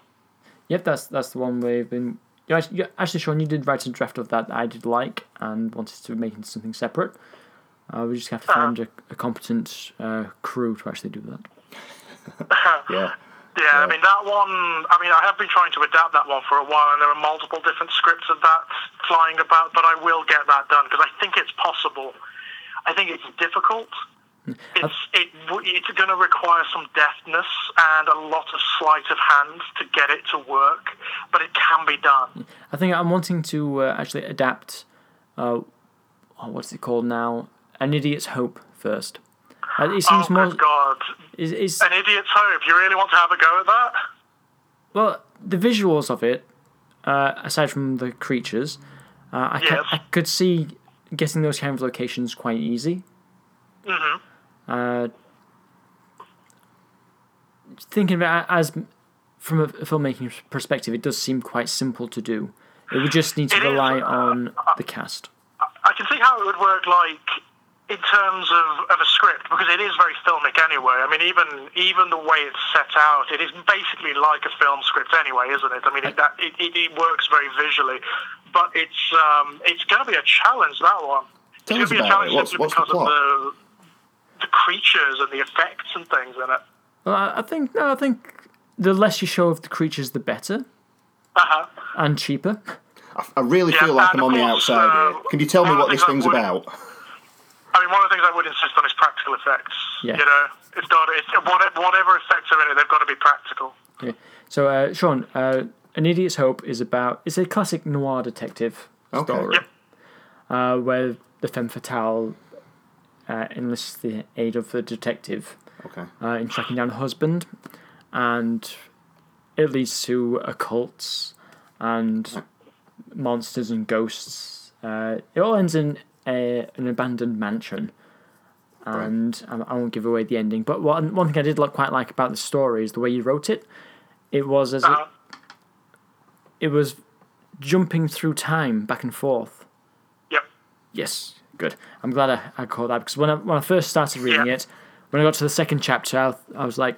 Yep, that's the one we've been. Actually, Sean, you did write a draft of that I did like and wanted to make into something separate. We just have to find a competent crew to actually do that. Yeah. I mean, that one... I mean, I have been trying to adapt that one for a while, and there are multiple different scripts of that flying about, but I will get that done, because I think it's possible. I think it's difficult. It's going to require some deftness and a lot of sleight of hand to get it to work, but it can be done. I think I'm wanting to actually adapt... what's it called now? An Idiot's Hope first. It seems more. Oh, good God. Is An Idiot's Hope? You really want to have a go at that? Well, the visuals of it, aside from the creatures, I could see getting those kind of locations quite easy. Mm-hmm. Thinking about it as from a filmmaking perspective, it does seem quite simple to do. It would just need to rely on the cast. I can see how it would work, like, in terms of a script, because it is very filmic anyway. I mean, even the way it's set out, it is basically like a film script anyway, isn't it? I mean, it works very visually, but it's going to be a challenge, that one. It's going to be a challenge simply because of the creatures and the effects and things in it. I think the less you show of the creatures, the better. Uh-huh. And cheaper. I really feel like I'm on the outside here. Can you tell me what this thing's about? I mean, one of the things I would insist on is practical effects. Yeah. You know, whatever effects are in it, they've got to be practical. Yeah. So, Sean, An Idiot's Hope is about... It's a classic noir detective story. Yep. Where the femme fatale enlists the aid of the detective in tracking down her husband, and it leads to occults and monsters and ghosts. It all ends in an abandoned mansion, and I won't give away the ending, but one thing I did quite like about the story is the way you wrote it. It was jumping through time back and forth. Yep. Yes, good. I'm glad I caught that, because when I first started reading it, when I got to the second chapter, I was like,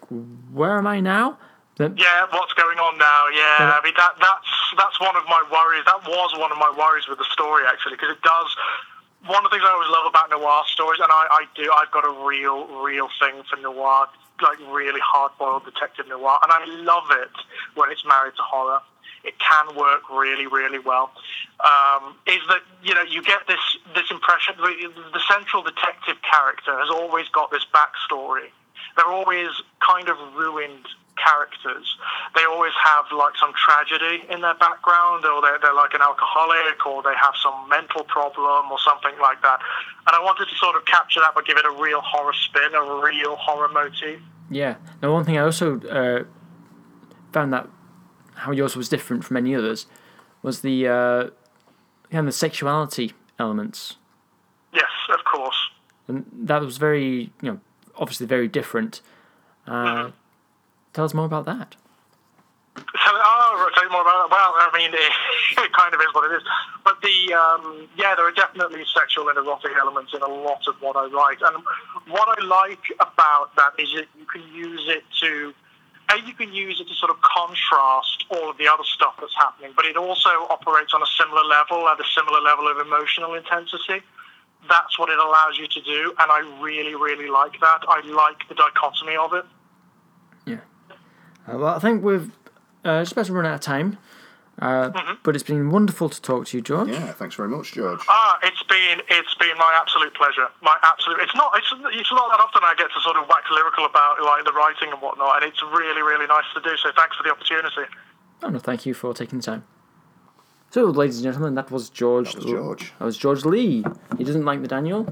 where am I now? Yeah, what's going on now? Yeah, I mean, that's one of my worries. That was one of my worries with the story, actually, because it does... One of the things I always love about noir stories, and I've got a real thing for noir, like really hard-boiled detective noir, and I love it when it's married to horror. It can work really, really well. Is that, you know, you get this impression, the central detective character has always got this backstory. They're always kind of ruined characters. They always have like some tragedy in their background, or they're like an alcoholic, or they have some mental problem or something like that. And I wanted to sort of capture that but give it a real horror spin, a real horror motif. Yeah. Now, one thing I also found that how yours was different from any others was the sexuality elements. Yes, of course. And that was very, you know, obviously very different. Tell us more about that. I'll tell you more about that. Well, I mean, it kind of is what it is. But there are definitely sexual and erotic elements in a lot of what I write. And what I like about that is that you can use it to sort of contrast all of the other stuff that's happening, but it also operates on a similar level, at a similar level of emotional intensity. That's what it allows you to do, and I really, really like that. I like the dichotomy of it. Yeah. Well, I think we've just about to run out of time, but it's been wonderful to talk to you, George. Yeah, thanks very much, George. It's been my absolute pleasure. It's not that often I get to sort of wax lyrical about like the writing and whatnot, and it's really, really nice to do. So thanks for the opportunity. Oh no, thank you for taking the time. So, ladies and gentlemen, that was George. That was George Lee. He doesn't like the Daniel.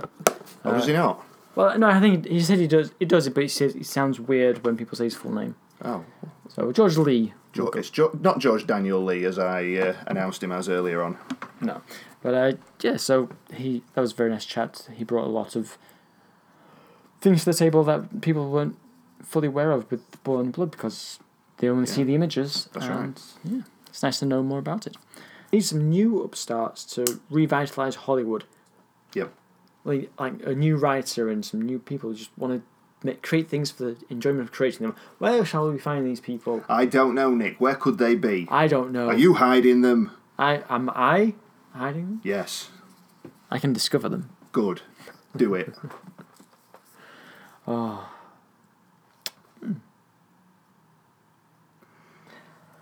How does he not? Well, no, I think he said he does. He does it, but he says it sounds weird when people say his full name. Oh. So, George Lee. Not George Daniel Lee, as I announced him as earlier on. No. But, that was a very nice chat. He brought a lot of things to the table that people weren't fully aware of with Born in Blood, because they only see the images. That's right. Yeah, it's nice to know more about it. Need some new upstarts to revitalise Hollywood. Yep. Like a new writer and some new people who just want to create things for the enjoyment of creating them. Where shall we find these people? I don't know, Nick. Where could they be? I don't know. Are you hiding them? Am I hiding them? Yes. I can discover them. Good. Do it. Oh.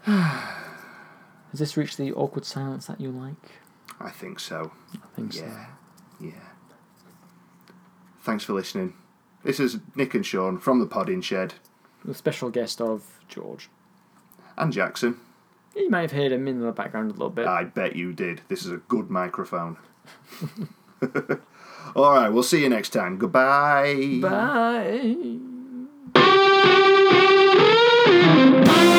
Has this reached the awkward silence that you like? I think so. Yeah. Thanks for listening. This is Nick and Sean from the Podding Shed. The special guest of George. And Jackson. You might have heard him in the background a little bit. I bet you did. This is a good microphone. All right, we'll see you next time. Goodbye. Bye.